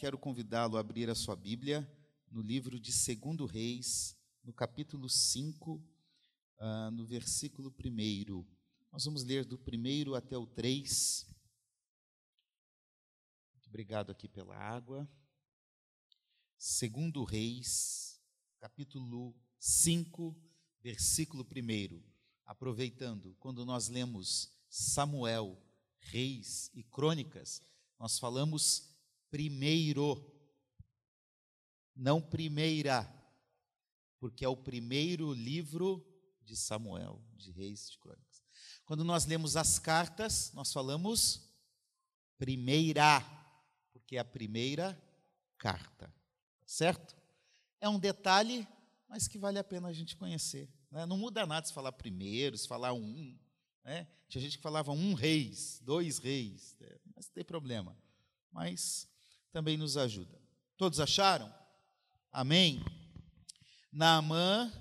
Quero convidá-lo a abrir a sua Bíblia no livro de 2 Reis, no capítulo 5, no versículo 1. Nós vamos ler do 1 até o 3. Muito obrigado aqui pela água. 2 Reis, capítulo 5, versículo 1. Aproveitando, quando nós lemos Samuel, Reis e Crônicas, nós falamos primeiro, não primeira, porque é o primeiro livro de Samuel, de Reis, de Crônicas. Quando nós lemos as cartas, nós falamos primeira, porque é a primeira carta, certo? É um detalhe, mas que vale a pena a gente conhecer, né? Não muda nada se falar primeiro, se falar um, né? Tinha gente que falava um reis, dois reis, né? Mas não tem problema, mas também nos ajuda. Todos acharam? Amém? Naamã,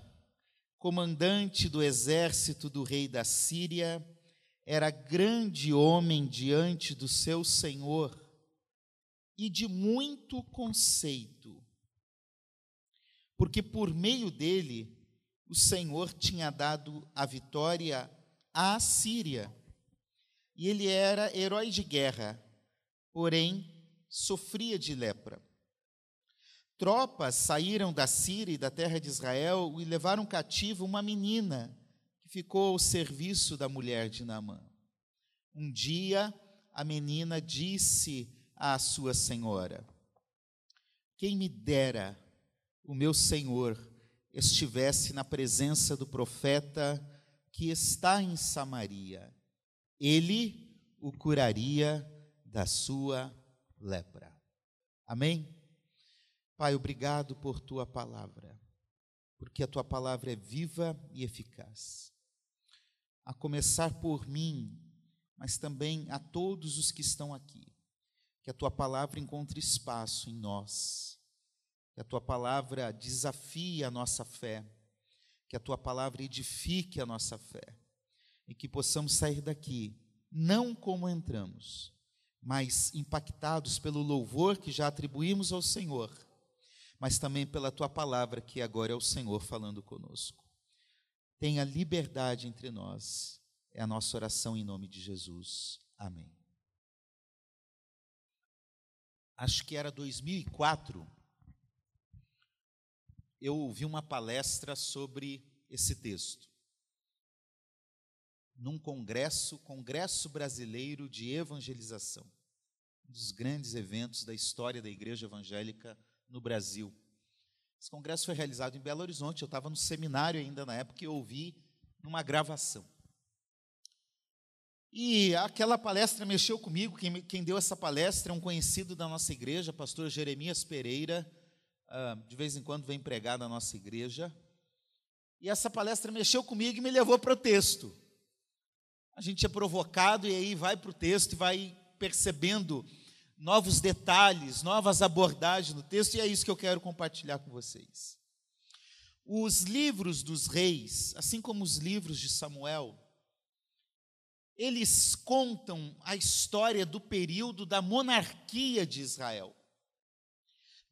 comandante do exército do rei da Síria, era grande homem diante do seu senhor e de muito conceito, porque por meio dele o Senhor tinha dado a vitória à Síria, e ele era herói de guerra, porém sofria de lepra. Tropas saíram da Síria e da terra de Israel e levaram cativo uma menina que ficou ao serviço da mulher de Naamã. Um dia, a menina disse à sua senhora: quem me dera o meu senhor estivesse na presença do profeta que está em Samaria. Ele o curaria da sua lepra. Amém? Pai, obrigado por tua palavra, porque a tua palavra é viva e eficaz. A começar por mim, mas também a todos os que estão aqui. Que a tua palavra encontre espaço em nós. Que a tua palavra desafie a nossa fé. Que a tua palavra edifique a nossa fé. E que possamos sair daqui, não como entramos, mas impactados pelo louvor que já atribuímos ao Senhor, mas também pela Tua palavra, que agora é o Senhor falando conosco. Tenha liberdade entre nós, é a nossa oração em nome de Jesus. Amém. Acho que era 2004, eu ouvi uma palestra sobre esse texto, num Congresso Brasileiro de Evangelização, um dos grandes eventos da história da igreja evangélica no Brasil. Esse congresso foi realizado em Belo Horizonte, eu estava no seminário ainda na época e ouvi numa gravação. E aquela palestra mexeu comigo. Quem deu essa palestra é um conhecido da nossa igreja, pastor Jeremias Pereira, de vez em quando vem pregar na nossa igreja. E essa palestra mexeu comigo e me levou para o texto. A gente é provocado e aí vai para o texto e vai percebendo novos detalhes, novas abordagens no texto, e é isso que eu quero compartilhar com vocês. Os livros dos reis, assim como os livros de Samuel, eles contam a história do período da monarquia de Israel,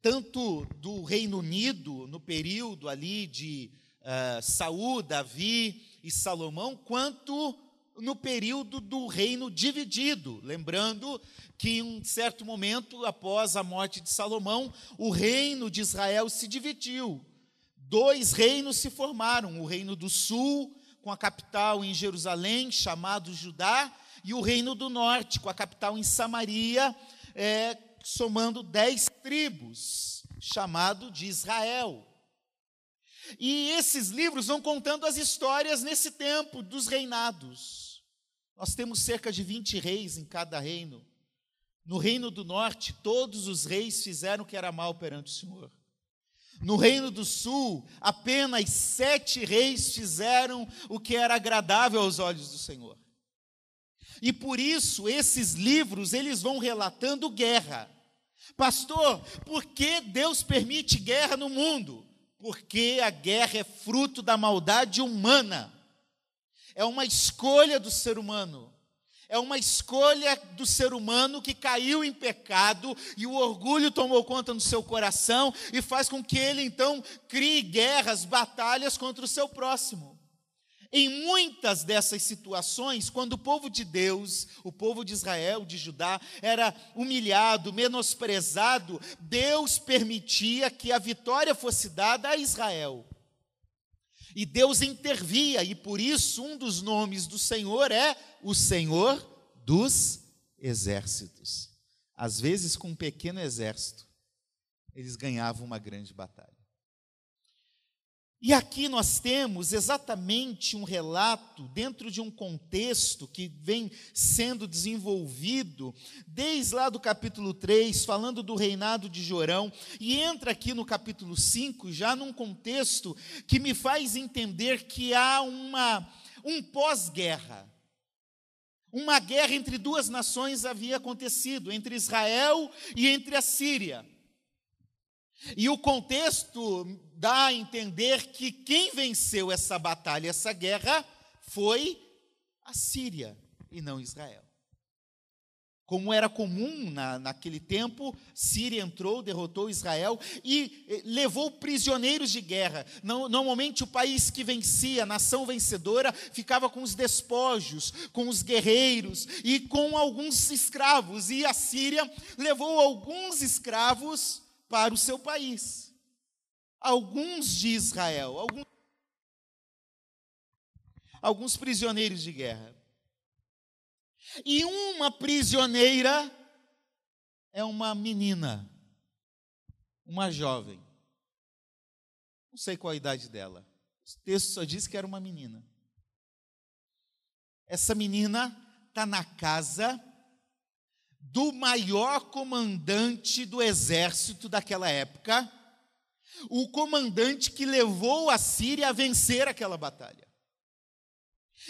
tanto do Reino Unido, no período ali de Saul, Davi e Salomão, quanto no período do reino dividido. Lembrando que, em um certo momento, após a morte de Salomão, o reino de Israel se dividiu. 2 reinos se formaram, o reino do sul, com a capital em Jerusalém, chamado Judá, e o reino do norte, com a capital em Samaria, somando 10 tribos, chamado de Israel. E esses livros vão contando as histórias nesse tempo dos reinados. Nós temos cerca de 20 reis em cada reino. No reino do norte, todos os reis fizeram o que era mal perante o Senhor. No reino do sul, apenas 7 reis fizeram o que era agradável aos olhos do Senhor. E por isso, esses livros, eles vão relatando guerra. Pastor, por que Deus permite guerra no mundo? Porque a guerra é fruto da maldade humana. É uma escolha do ser humano, É uma escolha do ser humano que caiu em pecado e o orgulho tomou conta no seu coração e faz com que ele, então, crie guerras, batalhas contra o seu próximo. Em muitas dessas situações, quando o povo de Deus, o povo de Israel, de Judá, era humilhado, menosprezado, Deus permitia que a vitória fosse dada a Israel. E Deus intervia, e por isso um dos nomes do Senhor é o Senhor dos Exércitos. Às vezes, com um pequeno exército, eles ganhavam uma grande batalha. E aqui nós temos exatamente um relato dentro de um contexto que vem sendo desenvolvido desde lá do capítulo 3, falando do reinado de Jorão, e entra aqui no capítulo 5, já num contexto que me faz entender que há um pós-guerra. Uma guerra entre duas nações havia acontecido, entre Israel e entre a Síria. E o contexto dá a entender que quem venceu essa batalha, essa guerra, foi a Síria e não Israel. Como era comum naquele tempo, Síria entrou, derrotou Israel e levou prisioneiros de guerra. Normalmente o país que vencia, a nação vencedora, ficava com os despojos, com os guerreiros e com alguns escravos. E a Síria levou alguns escravos para o seu país, alguns de Israel, alguns prisioneiros de guerra. E uma prisioneira é uma menina, uma jovem, não sei qual a idade dela, o texto só diz que era uma menina. Essa menina está na casa do maior comandante do exército daquela época, o comandante que levou a Síria a vencer aquela batalha.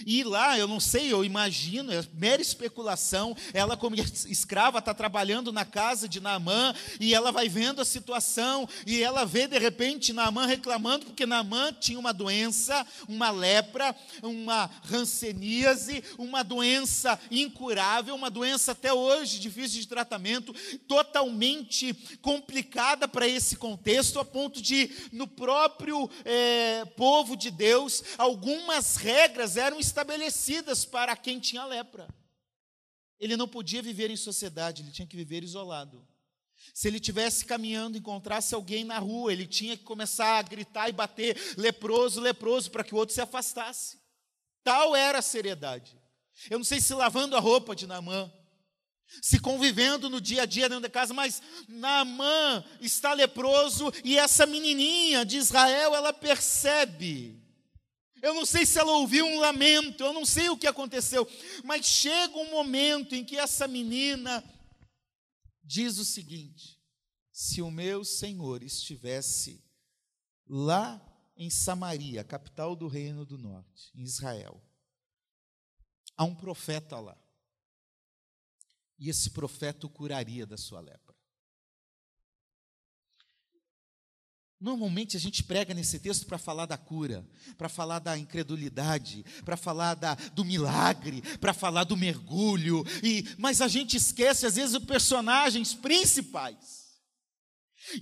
E lá, eu não sei, eu imagino, é mera especulação, ela como escrava está trabalhando na casa de Naamã, e ela vai vendo a situação, e ela vê de repente Naamã reclamando, porque Naamã tinha uma doença, uma lepra, uma ranceníase, uma doença incurável, uma doença até hoje difícil de tratamento, totalmente complicada para esse contexto, a ponto de, no próprio povo de Deus, algumas regras eram estabelecidas para quem tinha lepra. Ele não podia viver em sociedade, ele tinha que viver isolado. Se ele estivesse caminhando, encontrasse alguém na rua, ele tinha que começar a gritar e bater, leproso, leproso, para que o outro se afastasse. Tal era a seriedade. Eu não sei se lavando a roupa de Naamã, se convivendo no dia a dia dentro da casa, mas Naamã está leproso e essa menininha de Israel, ela percebe. Eu não sei se ela ouviu um lamento, eu não sei o que aconteceu, mas chega um momento em que essa menina diz o seguinte: se o meu Senhor estivesse lá em Samaria, capital do Reino do Norte, em Israel, há um profeta lá, e esse profeta o curaria da sua lepra. Normalmente a gente prega nesse texto para falar da cura, para falar da incredulidade, para falar do milagre, para falar do mergulho, mas a gente esquece às vezes os personagens principais.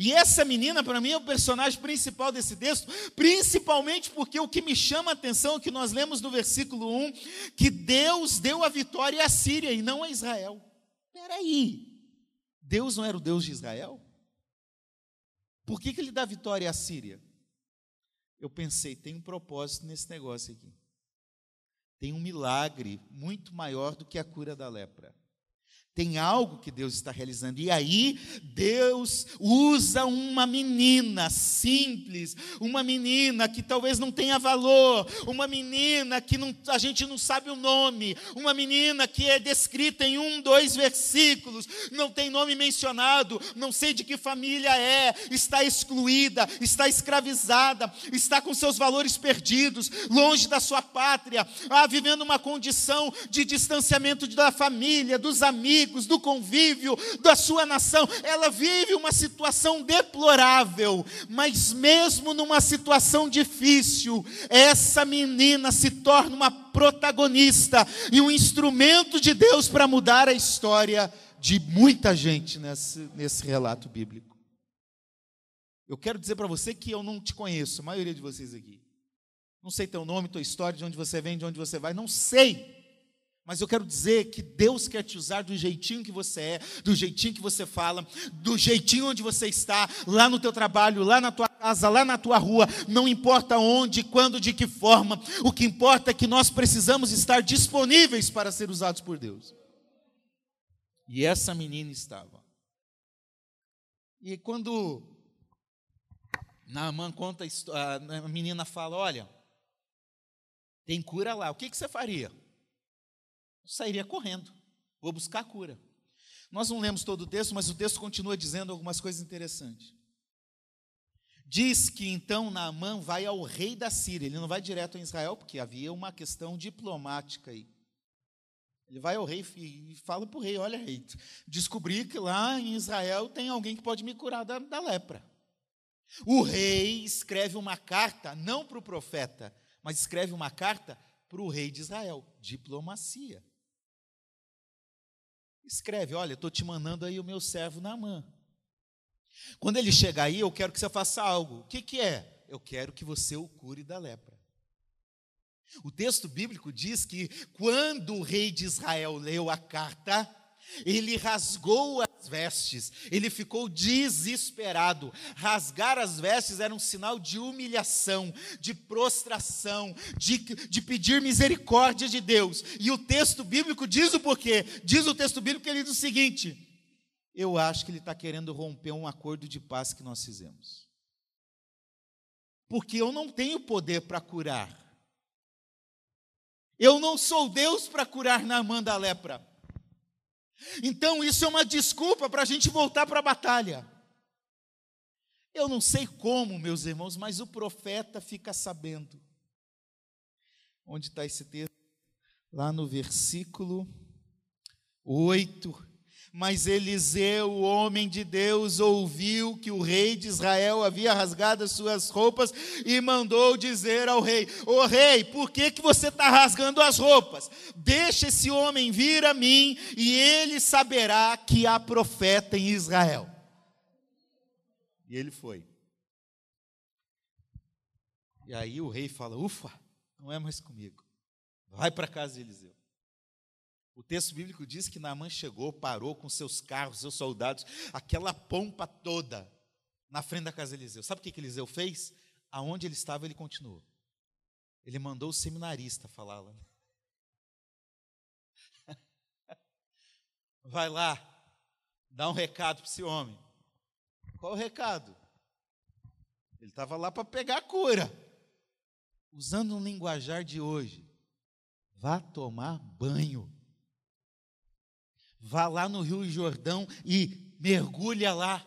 E essa menina para mim é o personagem principal desse texto, principalmente porque o que me chama a atenção é que nós lemos no versículo 1, que Deus deu a vitória à Síria e não a Israel. Espera aí, Deus não era o Deus de Israel? Por que ele dá vitória à Síria? Eu pensei, tem um propósito nesse negócio aqui. Tem um milagre muito maior do que a cura da lepra. Tem algo que Deus está realizando. E aí, Deus usa uma menina simples, uma menina que talvez não tenha valor, uma menina que a gente não sabe o nome, uma menina que é descrita em 1, 2 versículos, não tem nome mencionado, não sei de que família é, está excluída, está escravizada, está com seus valores perdidos, longe da sua pátria, vivendo uma condição de distanciamento da família, dos amigos, amigos, do convívio, da sua nação. Ela vive uma situação deplorável, mas mesmo numa situação difícil, essa menina se torna uma protagonista e um instrumento de Deus para mudar a história de muita gente nesse relato bíblico. Eu quero dizer para você que eu não te conheço, a maioria de vocês aqui. Não sei teu nome, tua história, de onde você vem, de onde você vai, não sei. Mas eu quero dizer que Deus quer te usar do jeitinho que você é, do jeitinho que você fala, do jeitinho onde você está, lá no teu trabalho, lá na tua casa, lá na tua rua, não importa onde, quando, de que forma. O que importa é que nós precisamos estar disponíveis para ser usados por Deus. E essa menina estava. E quando Naamã conta, a menina fala: olha, tem cura lá, o que você faria? Eu sairia correndo, vou buscar a cura. Nós não lemos todo o texto, mas o texto continua dizendo algumas coisas interessantes. Diz que então Naamã vai ao rei da Síria, ele não vai direto a Israel, porque havia uma questão diplomática aí. Ele vai ao rei e fala para o rei: olha, rei, descobri que lá em Israel tem alguém que pode me curar da lepra. O rei escreve uma carta, não para o profeta, mas escreve uma carta para o rei de Israel, diplomacia. Escreve: olha, estou te mandando aí o meu servo Naamã. Quando ele chegar aí, eu quero que você faça algo. O que é? Eu quero que você o cure da lepra. O texto bíblico diz que quando o rei de Israel leu a carta, ele rasgou as vestes, ele ficou desesperado. Rasgar as vestes era um sinal de humilhação, de prostração, de pedir misericórdia de Deus. E o texto bíblico diz o porquê. Diz o texto bíblico que ele diz o seguinte: eu acho que ele está querendo romper um acordo de paz que nós fizemos, porque eu não tenho poder para curar, eu não sou Deus para curar Naamã da lepra. Então isso é uma desculpa para a gente voltar para a batalha. Eu não sei como, meus irmãos, mas o profeta fica sabendo. Onde está esse texto? Lá no versículo 8. Mas Eliseu, o homem de Deus, ouviu que o rei de Israel havia rasgado as suas roupas e mandou dizer ao rei: ô rei, por que você está rasgando as roupas? Deixa esse homem vir a mim e ele saberá que há profeta em Israel. E ele foi. E aí o rei fala: ufa, não é mais comigo. Vai para casa de Eliseu. O texto bíblico diz que Naamã chegou, parou com seus carros, seus soldados, aquela pompa toda na frente da casa de Eliseu. Sabe o que Eliseu fez? Aonde ele estava, ele continuou. Ele mandou o seminarista falar lá. Vai lá, dá um recado para esse homem. Qual o recado? Ele estava lá para pegar a cura. Usando um linguajar de hoje: vá tomar banho. Vá lá no Rio Jordão e mergulha lá.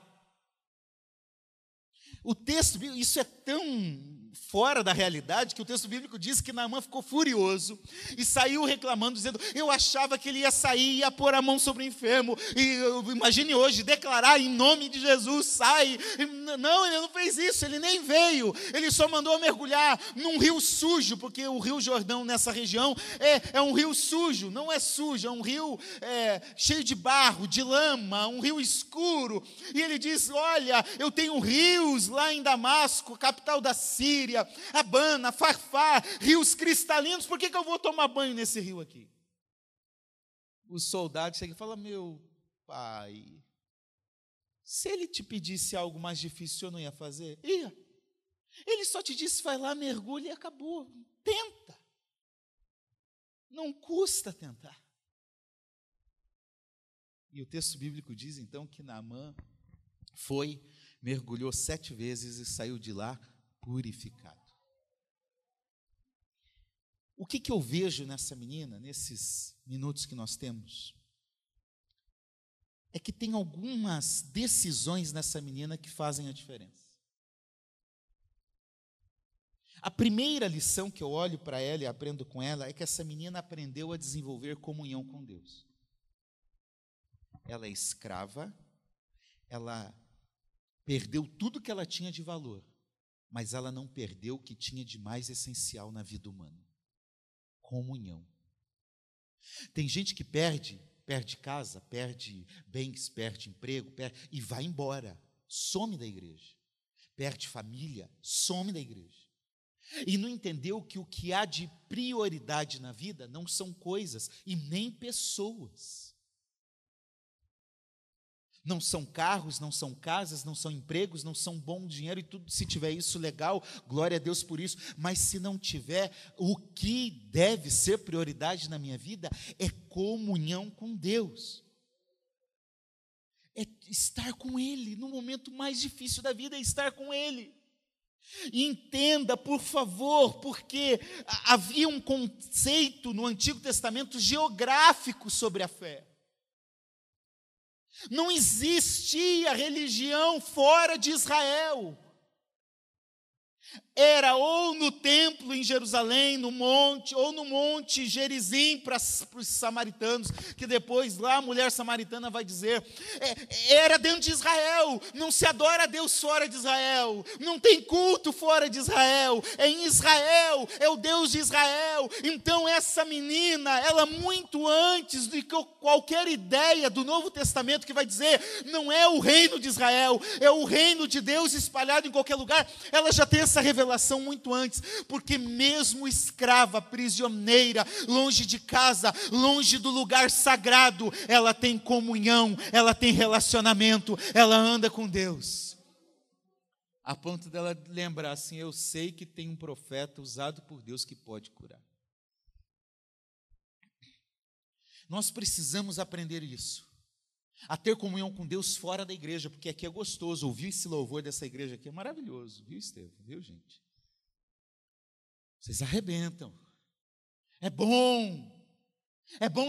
O texto bíblico, isso é tão fora da realidade, que o texto bíblico diz que Naamã ficou furioso e saiu reclamando, dizendo: eu achava que ele ia sair, ia pôr a mão sobre o enfermo, e imagine hoje, declarar em nome de Jesus, sai. Não, ele não fez isso, ele nem veio, ele só mandou mergulhar num rio sujo, porque o Rio Jordão nessa região é um rio sujo, não é sujo, é um rio cheio de barro, de lama, um rio escuro. E ele diz: olha, eu tenho rios lá em Damasco, capital da Síria, Abana, Farfá, rios cristalinos, por que eu vou tomar banho nesse rio aqui? Os soldados chegam e falam: meu pai, se ele te pedisse algo mais difícil, eu não ia fazer? Ia. Ele só te disse: vai lá, mergulha, e acabou. Tenta. Não custa tentar. E o texto bíblico diz então que Naamã foi, mergulhou 7 vezes e saiu de lá purificado. O que eu vejo nessa menina, nesses minutos que nós temos, é que tem algumas decisões nessa menina que fazem a diferença. A primeira lição que eu olho para ela e aprendo com ela é que essa menina aprendeu a desenvolver comunhão com Deus. ela é escrava, ela perdeu tudo que ela tinha de valor, mas ela não perdeu o que tinha de mais essencial na vida humana: comunhão. Tem gente que perde casa, perde bens, perde emprego, e vai embora, some da igreja, perde família, some da igreja, e não entendeu que o que há de prioridade na vida não são coisas e nem pessoas, não são carros, não são casas, não são empregos, não são bom dinheiro e tudo. Se tiver isso, legal, glória a Deus por isso, mas se não tiver, o que deve ser prioridade na minha vida é comunhão com Deus, é estar com Ele. No momento mais difícil da vida é estar com Ele. E entenda, por favor, porque havia um conceito no Antigo Testamento geográfico sobre a fé. Não existia religião fora de Israel. Era ou no templo em Jerusalém, no monte, ou no monte Gerizim para os samaritanos, que depois lá a mulher samaritana vai dizer, era dentro de Israel. Não se adora a Deus fora de Israel, não tem culto fora de Israel, é em Israel, é o Deus de Israel. Então essa menina, ela muito antes de qualquer ideia do Novo Testamento que vai dizer, não é o reino de Israel, é o reino de Deus espalhado em qualquer lugar, ela já tem essa revelação muito antes, porque mesmo escrava, prisioneira, longe de casa, longe do lugar sagrado, ela tem comunhão, ela tem relacionamento, ela anda com Deus, a ponto dela lembrar assim, eu sei que tem um profeta usado por Deus que pode curar. Nós precisamos aprender isso, a ter comunhão com Deus fora da igreja, porque aqui é gostoso, ouvir esse louvor dessa igreja aqui é maravilhoso, viu, Estevão, viu, gente? Vocês arrebentam, é bom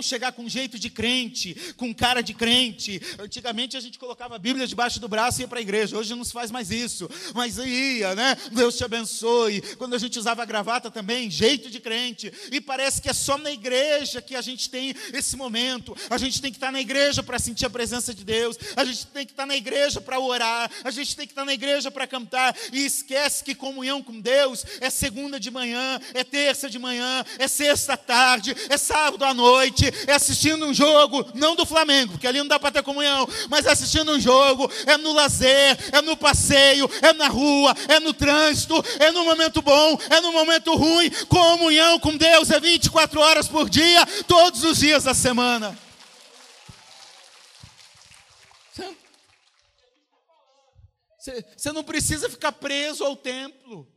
chegar com jeito de crente, com cara de crente. Antigamente a gente colocava a Bíblia debaixo do braço e ia para a igreja, hoje não se faz mais isso, mas ia, né? Deus te abençoe. Quando a gente usava a gravata também, jeito de crente, e parece que é só na igreja que a gente tem esse momento. A gente tem que estar na igreja para sentir a presença de Deus, a gente tem que estar na igreja para orar, a gente tem que estar na igreja para cantar, e esquece que comunhão com Deus é segunda de manhã, é terça de manhã, é sexta à tarde, é sábado à noite, é assistindo um jogo, não do Flamengo, porque ali não dá para ter comunhão, mas é assistindo um jogo, é no lazer, é no passeio, é na rua, é no trânsito, é no momento bom, é no momento ruim. Comunhão com Deus é 24 horas por dia, todos os dias da semana. Você não precisa ficar preso ao templo.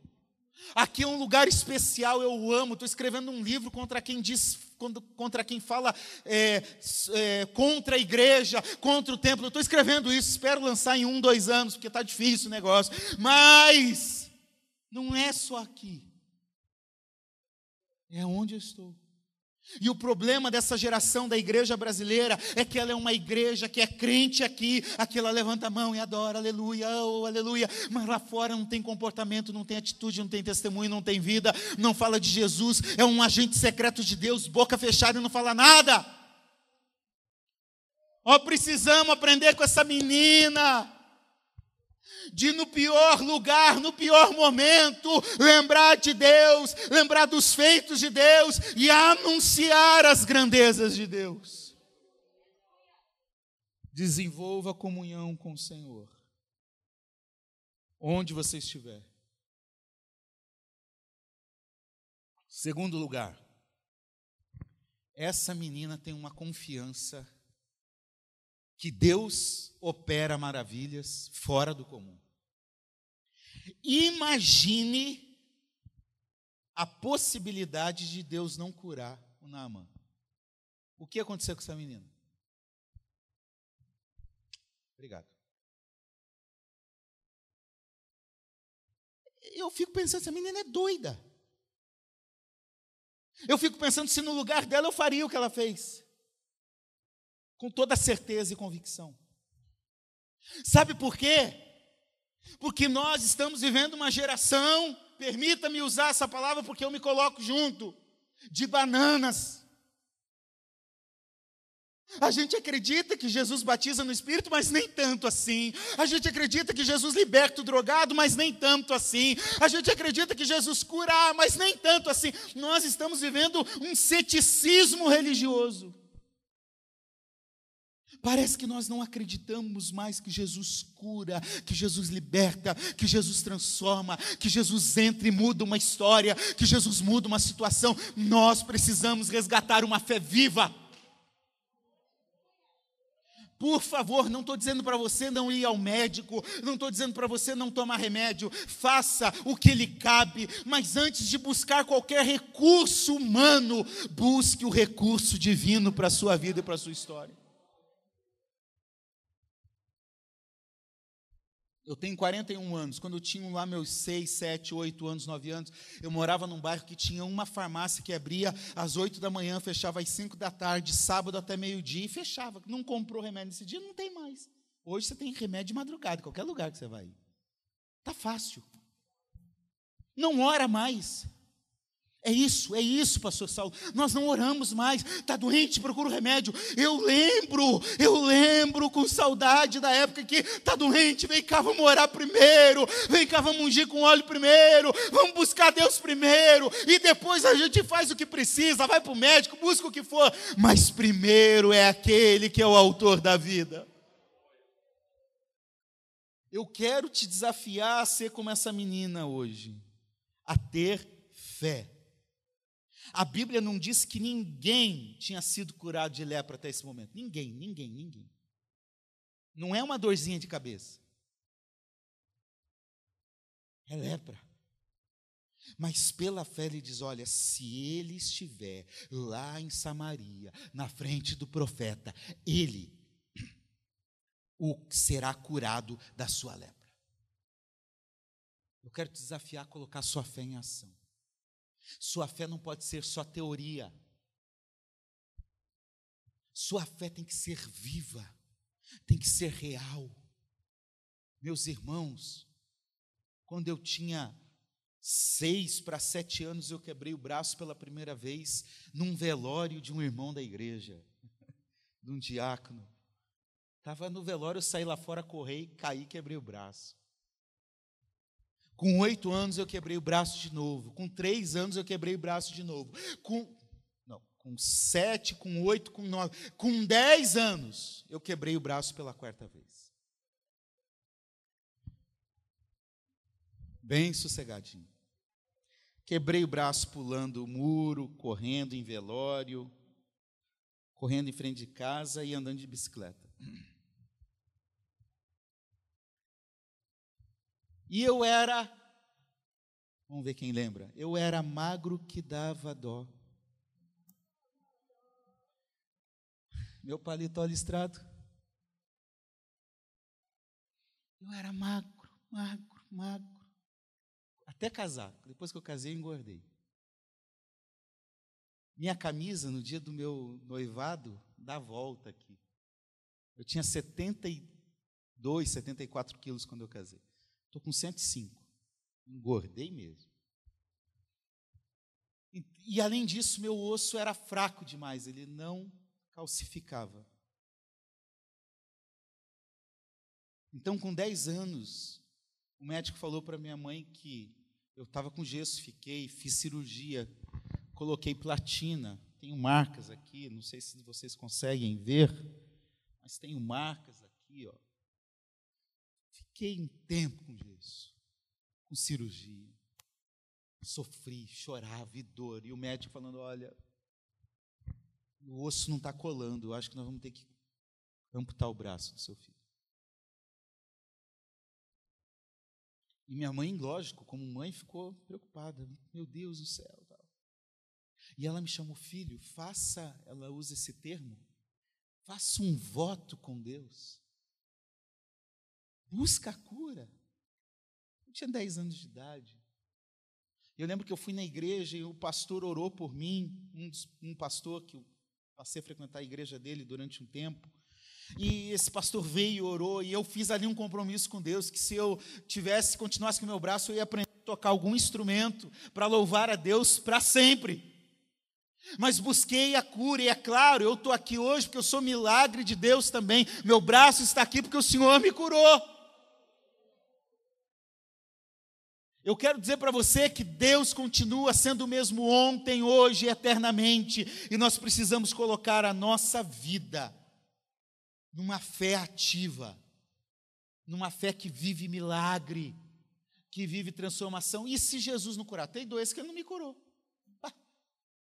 Aqui é um lugar especial, eu amo. Estou escrevendo um livro contra quem diz, contra quem fala contra a igreja, contra o templo. Eu estou escrevendo isso, espero lançar em 1, 2 anos, porque está difícil o negócio. Mas não é só aqui, é onde eu estou. E o problema dessa geração da igreja brasileira é que ela é uma igreja que é crente aqui ela levanta a mão e adora, aleluia, oh, aleluia, mas lá fora não tem comportamento, não tem atitude, não tem testemunho, não tem vida, não fala de Jesus, é um agente secreto de Deus, boca fechada e não fala nada. Precisamos aprender com essa menina, de no pior lugar, no pior momento, lembrar de Deus, lembrar dos feitos de Deus e anunciar as grandezas de Deus. Desenvolva a comunhão com o Senhor, onde você estiver. Segundo lugar, essa menina tem uma confiança que Deus opera maravilhas fora do comum. Imagine a possibilidade de Deus não curar o Naamã. O que aconteceu com essa menina? Obrigado. Eu fico pensando, essa menina é doida. Eu fico pensando se no lugar dela eu faria o que ela fez. Com toda certeza e convicção. Sabe por quê? Porque nós estamos vivendo uma geração, permita-me usar essa palavra porque eu me coloco junto, de bananas. A gente acredita que Jesus batiza no Espírito, mas nem tanto assim. A gente acredita que Jesus liberta o drogado, mas nem tanto assim. A gente acredita que Jesus cura, mas nem tanto assim. Nós estamos vivendo um ceticismo religioso. Parece que nós não acreditamos mais que Jesus cura, que Jesus liberta, que Jesus transforma, que Jesus entra e muda uma história, que Jesus muda uma situação. Nós precisamos resgatar uma fé viva. Por favor, não estou dizendo para você não ir ao médico, não estou dizendo para você não tomar remédio, faça o que lhe cabe, mas antes de buscar qualquer recurso humano, busque o recurso divino para a sua vida e para a sua história. Eu tenho 41 anos, quando eu tinha lá meus 6, 7, 8 anos, 9 anos, eu morava num bairro que tinha uma farmácia que abria às 8 da manhã, fechava às 5 da tarde, sábado até meio-dia, e fechava. Não comprou remédio nesse dia, não tem mais. Hoje você tem remédio de madrugada, qualquer lugar que você vai. Está fácil. Não ora mais. É isso, pastor Saulo, nós não oramos mais, está doente, procura o remédio. Eu lembro com saudade da época que está doente, vem cá, vamos orar primeiro, vem cá, vamos ungir com óleo primeiro, vamos buscar Deus primeiro, e depois a gente faz o que precisa, vai para o médico, busca o que for, mas primeiro é aquele que é o autor da vida. Eu quero te desafiar a ser como essa menina hoje, a ter fé. A Bíblia não diz que ninguém tinha sido curado de lepra até esse momento. Ninguém. Não é uma dorzinha de cabeça. É lepra. Mas pela fé ele diz, olha, se ele estiver lá em Samaria, na frente do profeta, ele o será curado da sua lepra. Eu quero te desafiar a colocar sua fé em ação. Sua fé não pode ser só teoria. Sua fé tem que ser viva, tem que ser real. Meus irmãos, quando eu tinha 6 para 7 anos, eu quebrei o braço pela primeira vez num velório de um irmão da igreja, de um diácono. Estava no velório, eu saí lá fora, corri, caí e quebrei o braço. Com 8 anos eu quebrei o braço de novo. Com 3 anos eu quebrei o braço de novo. Com 7, com 8, com 9, com 10 anos eu quebrei o braço pela 4ª vez. Bem sossegadinho. Quebrei o braço pulando o muro, correndo em velório, correndo em frente de casa e andando de bicicleta. E eu era, vamos ver quem lembra, eu era magro que dava dó. Meu paletó listrado. Eu era magro. Até casar. Depois que eu casei, eu engordei. Minha camisa, no dia do meu noivado, dá volta aqui. Eu tinha 72, 74 quilos quando eu casei. Estou com 105, engordei mesmo. E, além disso, meu osso era fraco demais, ele não calcificava. Então, com 10 anos, o médico falou para minha mãe que eu estava com gesso, fiz cirurgia, coloquei platina, tenho marcas aqui, não sei se vocês conseguem ver, mas tenho marcas aqui, ó. Fiquei um tempo com gesso, com cirurgia, sofri, chorava e dor, e o médico falando, olha, o osso não está colando, eu acho que nós vamos ter que amputar o braço do seu filho. E minha mãe, lógico, como mãe, ficou preocupada, meu Deus do céu. E ela me chamou, filho, faça, ela usa esse termo, faça um voto com Deus. Busca a cura. Eu tinha 10 anos de idade. Eu lembro que eu fui na igreja e o pastor orou por mim, um pastor que eu passei a frequentar a igreja dele durante um tempo. E esse pastor veio e orou, e eu fiz ali um compromisso com Deus, que se eu continuasse com o meu braço, eu ia aprender a tocar algum instrumento para louvar a Deus para sempre. mas busquei a cura, e é claro, eu estou aqui hoje porque eu sou milagre de Deus também, meu braço está aqui porque o Senhor me curou. Eu quero dizer para você que Deus continua sendo o mesmo ontem, hoje e eternamente, e nós precisamos colocar a nossa vida numa fé ativa, numa fé que vive milagre, que vive transformação. E se Jesus não curar? Tem doença que Ele não me curou.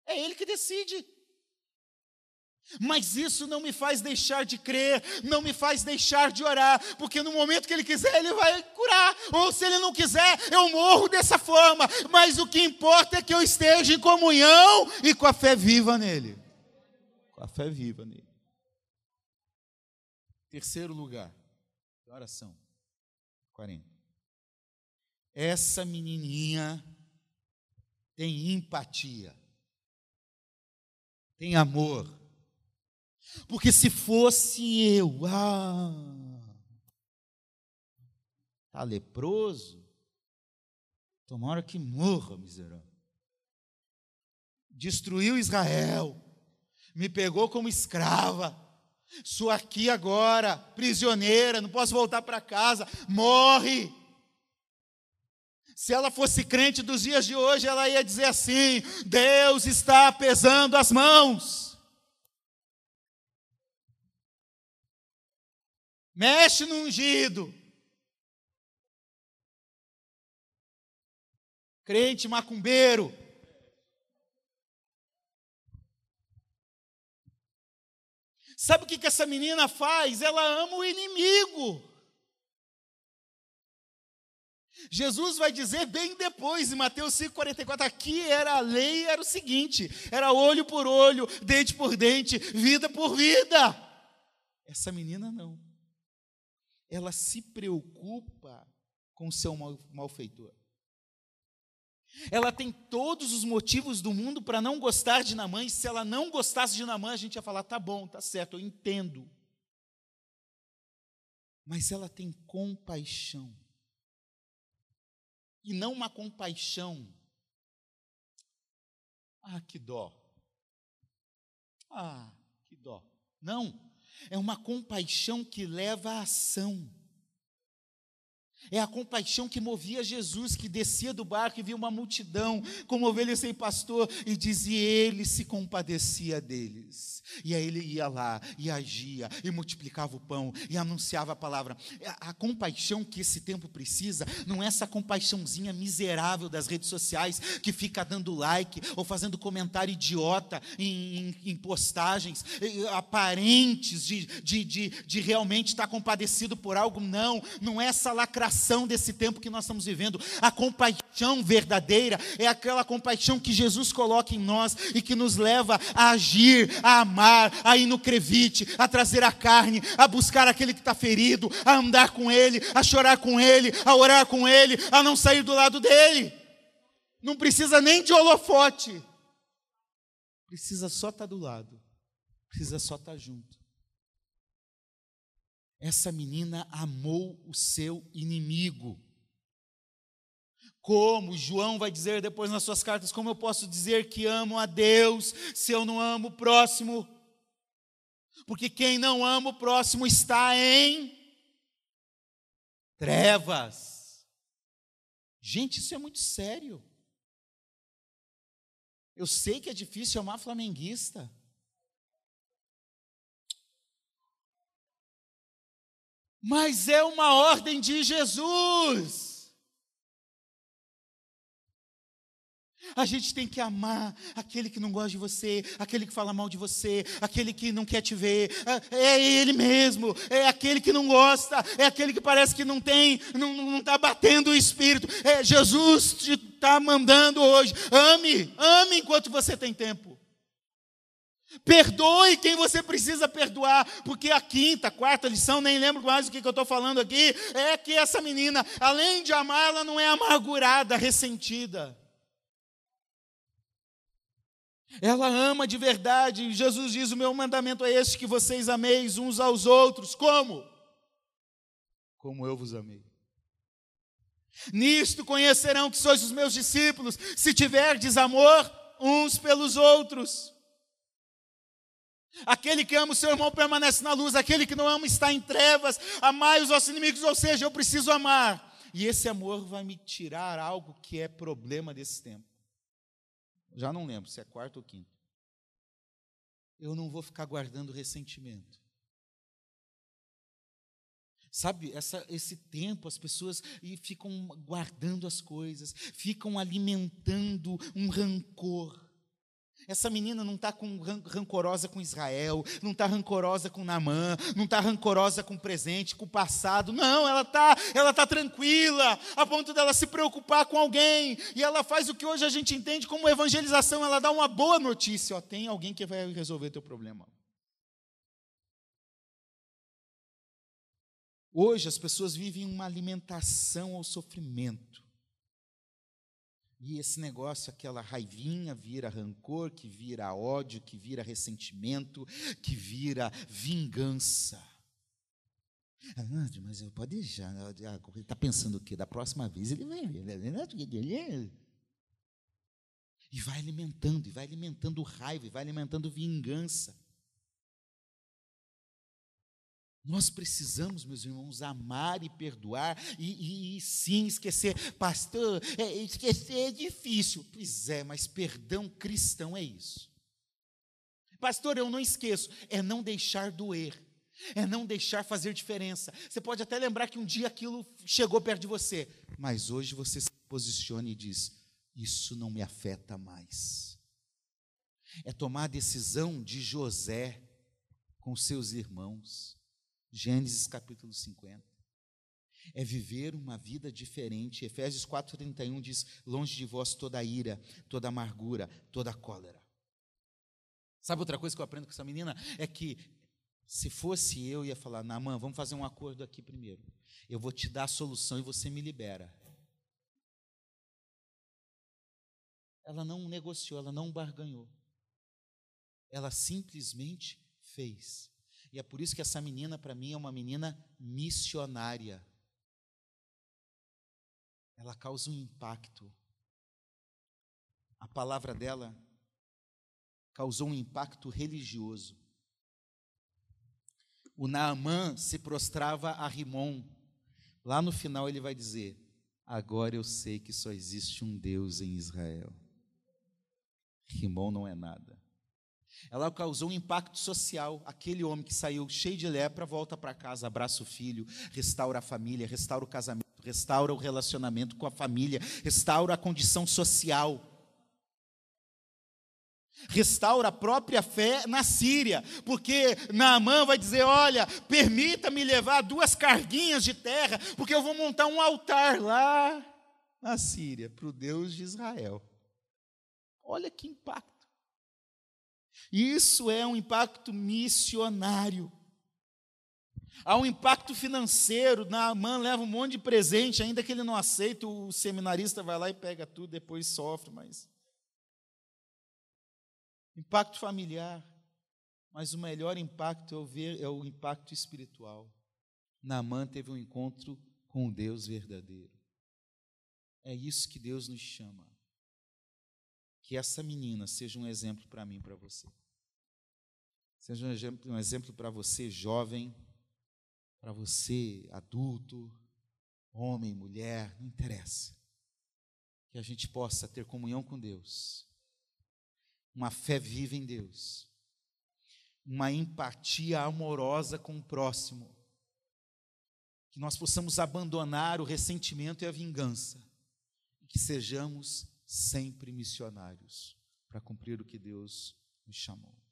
É Ele que decide. Mas isso não me faz deixar de crer, não me faz deixar de orar, porque no momento que Ele quiser, Ele vai curar, ou se Ele não quiser, eu morro dessa forma, mas o que importa é que eu esteja em comunhão e com a fé viva nele. Com a fé viva nele. Terceiro lugar, oração. 40. Essa menininha tem empatia, tem amor. Porque se fosse eu, tá leproso, tomara que morra, miserável. Destruiu Israel, me pegou como escrava, sou aqui agora, prisioneira, não posso voltar para casa, morre. Se ela fosse crente dos dias de hoje, ela ia dizer assim: Deus está pesando as mãos. Mexe no ungido. Crente macumbeiro. Sabe o que essa menina faz? Ela ama o inimigo. Jesus vai dizer bem depois, em Mateus 5,44, aqui era a lei, era o seguinte, era olho por olho, dente por dente, vida por vida. Essa menina não. Ela se preocupa com o seu malfeitor. Ela tem todos os motivos do mundo para não gostar de Naamã, e se ela não gostasse de Naamã, a gente ia falar, tá bom, tá certo, eu entendo. Mas ela tem compaixão. E não uma compaixão. Ah, que dó. Ah, que dó. Não. É uma compaixão que leva à ação. É a compaixão que movia Jesus, que descia do barco e via uma multidão, como ovelha sem pastor, e dizia, Ele se compadecia deles. E aí Ele ia lá, e agia, e multiplicava o pão, e anunciava a palavra. A compaixão que esse tempo precisa, não é essa compaixãozinha miserável das redes sociais, que fica dando like, ou fazendo comentário idiota em postagens, aparentes de realmente estar compadecido por algo, não é essa lacração desse tempo que nós estamos vivendo. A compaixão verdadeira é aquela compaixão que Jesus coloca em nós e que nos leva a agir, a amar, a ir no crevite, a trazer a carne, a buscar aquele que está ferido, a andar com ele, a chorar com ele, a orar com ele, a não sair do lado dele. Não precisa nem de holofote, precisa só estar do lado, precisa só estar junto. Essa menina amou o seu inimigo. Como João vai dizer depois nas suas cartas, como eu posso dizer que amo a Deus se eu não amo o próximo? Porque quem não ama o próximo está em trevas. Gente, isso é muito sério. Eu sei que é difícil amar flamenguista. Mas é uma ordem de Jesus. A gente tem que amar aquele que não gosta de você, aquele que fala mal de você, aquele que não quer te ver, é ele mesmo, é aquele que não gosta, é aquele que parece que não está batendo o espírito. É, Jesus te está mandando hoje, ame enquanto você tem tempo. Perdoe quem você precisa perdoar, porque a quinta, quarta lição, nem lembro mais do que eu estou falando aqui, é que essa menina, além de amar, ela não é amargurada, ressentida. Ela ama de verdade. Jesus diz, o meu mandamento é este, que vocês ameis uns aos outros. Como? Como eu vos amei. Nisto conhecerão que sois os meus discípulos, se tiverdes amor uns pelos outros. Aquele que ama o seu irmão permanece na luz, aquele que não ama está em trevas. Amai os vossos inimigos, ou seja, eu preciso amar. E esse amor vai me tirar algo que é problema desse tempo. Já não lembro se é quarto ou quinto. Eu não vou ficar guardando ressentimento. Sabe, esse tempo as pessoas ficam guardando as coisas, ficam alimentando um rancor. Essa menina não está rancorosa com Israel, não está rancorosa com Naamã, não está rancorosa com o presente, com o passado. Não, ela tá tranquila, a ponto dela se preocupar com alguém. E ela faz o que hoje a gente entende como evangelização. Ela dá uma boa notícia. Ó, tem alguém que vai resolver teu problema. Hoje as pessoas vivem uma alimentação ao sofrimento. E esse negócio, aquela raivinha, vira rancor, que vira ódio, que vira ressentimento, que vira vingança. Ah, mas eu posso deixar. Ele está pensando o quê? Da próxima vez ele vai... E vai alimentando raiva, e vai alimentando vingança. Nós precisamos, meus irmãos, amar e perdoar e sim esquecer. Pastor, esquecer é difícil. Pois é, mas perdão cristão é isso. Pastor, eu não esqueço. É não deixar doer. É não deixar fazer diferença. Você pode até lembrar que um dia aquilo chegou perto de você. Mas hoje você se posiciona e diz, isso não me afeta mais. É tomar a decisão de José com seus irmãos. Gênesis capítulo 50, é viver uma vida diferente. Efésios 4:31 diz, longe de vós toda ira, toda amargura, toda cólera. Sabe outra coisa que eu aprendo com essa menina? É que se fosse eu ia falar, Naamã, vamos fazer um acordo aqui primeiro, eu vou te dar a solução e você me libera. Ela não negociou, ela não barganhou, ela simplesmente fez. E é por isso que essa menina, para mim, é uma menina missionária. Ela causa um impacto. A palavra dela causou um impacto religioso. O Naamã se prostrava a Rimon. Lá no final ele vai dizer, agora eu sei que só existe um Deus em Israel. Rimon não é nada. Ela causou um impacto social. Aquele homem que saiu cheio de lepra volta para casa, abraça o filho, restaura a família, restaura o casamento, restaura o relacionamento com a família, restaura a condição social, restaura a própria fé na Síria, porque Naamã vai dizer, olha, permita-me levar 2 carguinhas de terra, porque eu vou montar um altar lá na Síria, para o Deus de Israel. Olha que impacto. Isso é um impacto missionário. Há um impacto financeiro. Naamã leva um monte de presente, ainda que ele não aceite, o seminarista vai lá e pega tudo, depois sofre, mas... Impacto familiar. Mas o melhor impacto é o impacto espiritual. Naamã teve um encontro com o Deus verdadeiro. É isso que Deus nos chama. Que essa menina seja um exemplo para mim e para você. Seja um exemplo para você, jovem, para você, adulto, homem, mulher, não interessa. Que a gente possa ter comunhão com Deus, uma fé viva em Deus, uma empatia amorosa com o próximo. Que nós possamos abandonar o ressentimento e a vingança. E que sejamos sempre missionários, para cumprir o que Deus nos chamou.